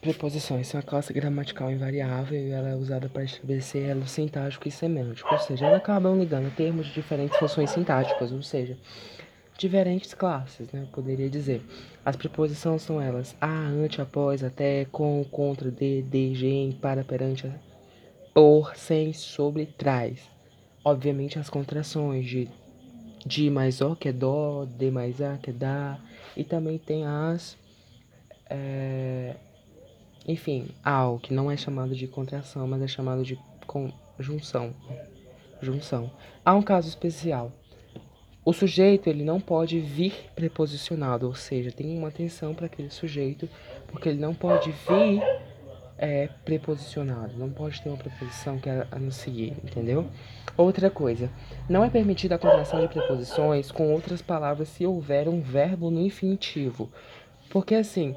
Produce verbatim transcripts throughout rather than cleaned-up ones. Preposições são a classe gramatical invariável e ela é usada para estabelecer elo sintático e semântico, ou seja, elas acabam ligando termos de diferentes funções sintáticas, ou seja, diferentes classes, né? Eu poderia dizer. As preposições são elas a, ante, após, até, com, contra, de, desde, em, para, perante, por, sem, sobre, trás. Obviamente as contrações de de mais o, que é dó, de mais a, que é dá, e também tem as... É, enfim, ao, que não é chamado de contração, mas é chamado de conjunção. Junção. Há um caso especial. O sujeito ele não pode vir preposicionado, ou seja, tem uma atenção para aquele sujeito, porque ele não pode vir é, preposicionado, não pode ter uma preposição que é a não seguir, entendeu? Outra coisa, não é permitida a contração de preposições com outras palavras se houver um verbo no infinitivo. Porque assim,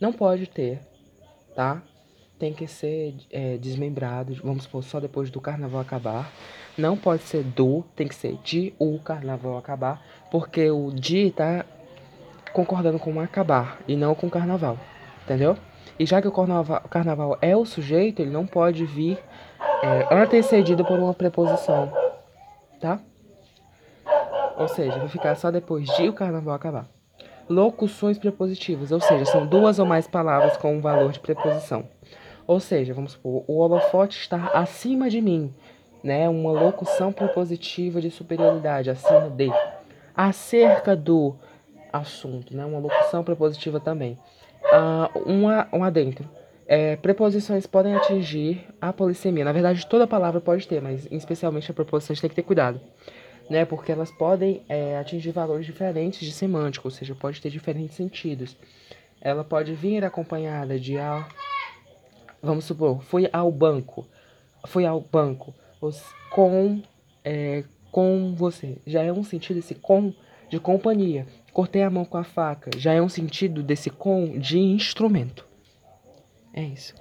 não pode ter, tá? Tem que ser é, desmembrado, vamos supor, só depois do carnaval acabar. Não pode ser do, tem que ser de o carnaval acabar, porque o de tá concordando com o acabar e não com o carnaval, entendeu? E já que o carnaval, o carnaval é o sujeito, ele não pode vir é, antecedido por uma preposição, tá? Ou seja, vai ficar só depois de o carnaval acabar. Locuções prepositivas, ou seja, são duas ou mais palavras com um valor de preposição. Ou seja, vamos supor, o holofote está acima de mim, né? Uma locução prepositiva de superioridade, acima de. Acerca do assunto, né? Uma locução prepositiva também. Ah, uma, um adentro. É, preposições podem atingir a polissemia. Na verdade, toda palavra pode ter, mas especialmente a preposição a gente tem que ter cuidado. Né, porque elas podem é, atingir valores diferentes de semântico, ou seja, pode ter diferentes sentidos. Ela pode vir acompanhada de a... Vamos supor, fui ao banco. Fui ao banco. Os, com, é, com você. Já é um sentido esse com de companhia. Cortei a mão com a faca. Já é um sentido desse com de instrumento. É isso.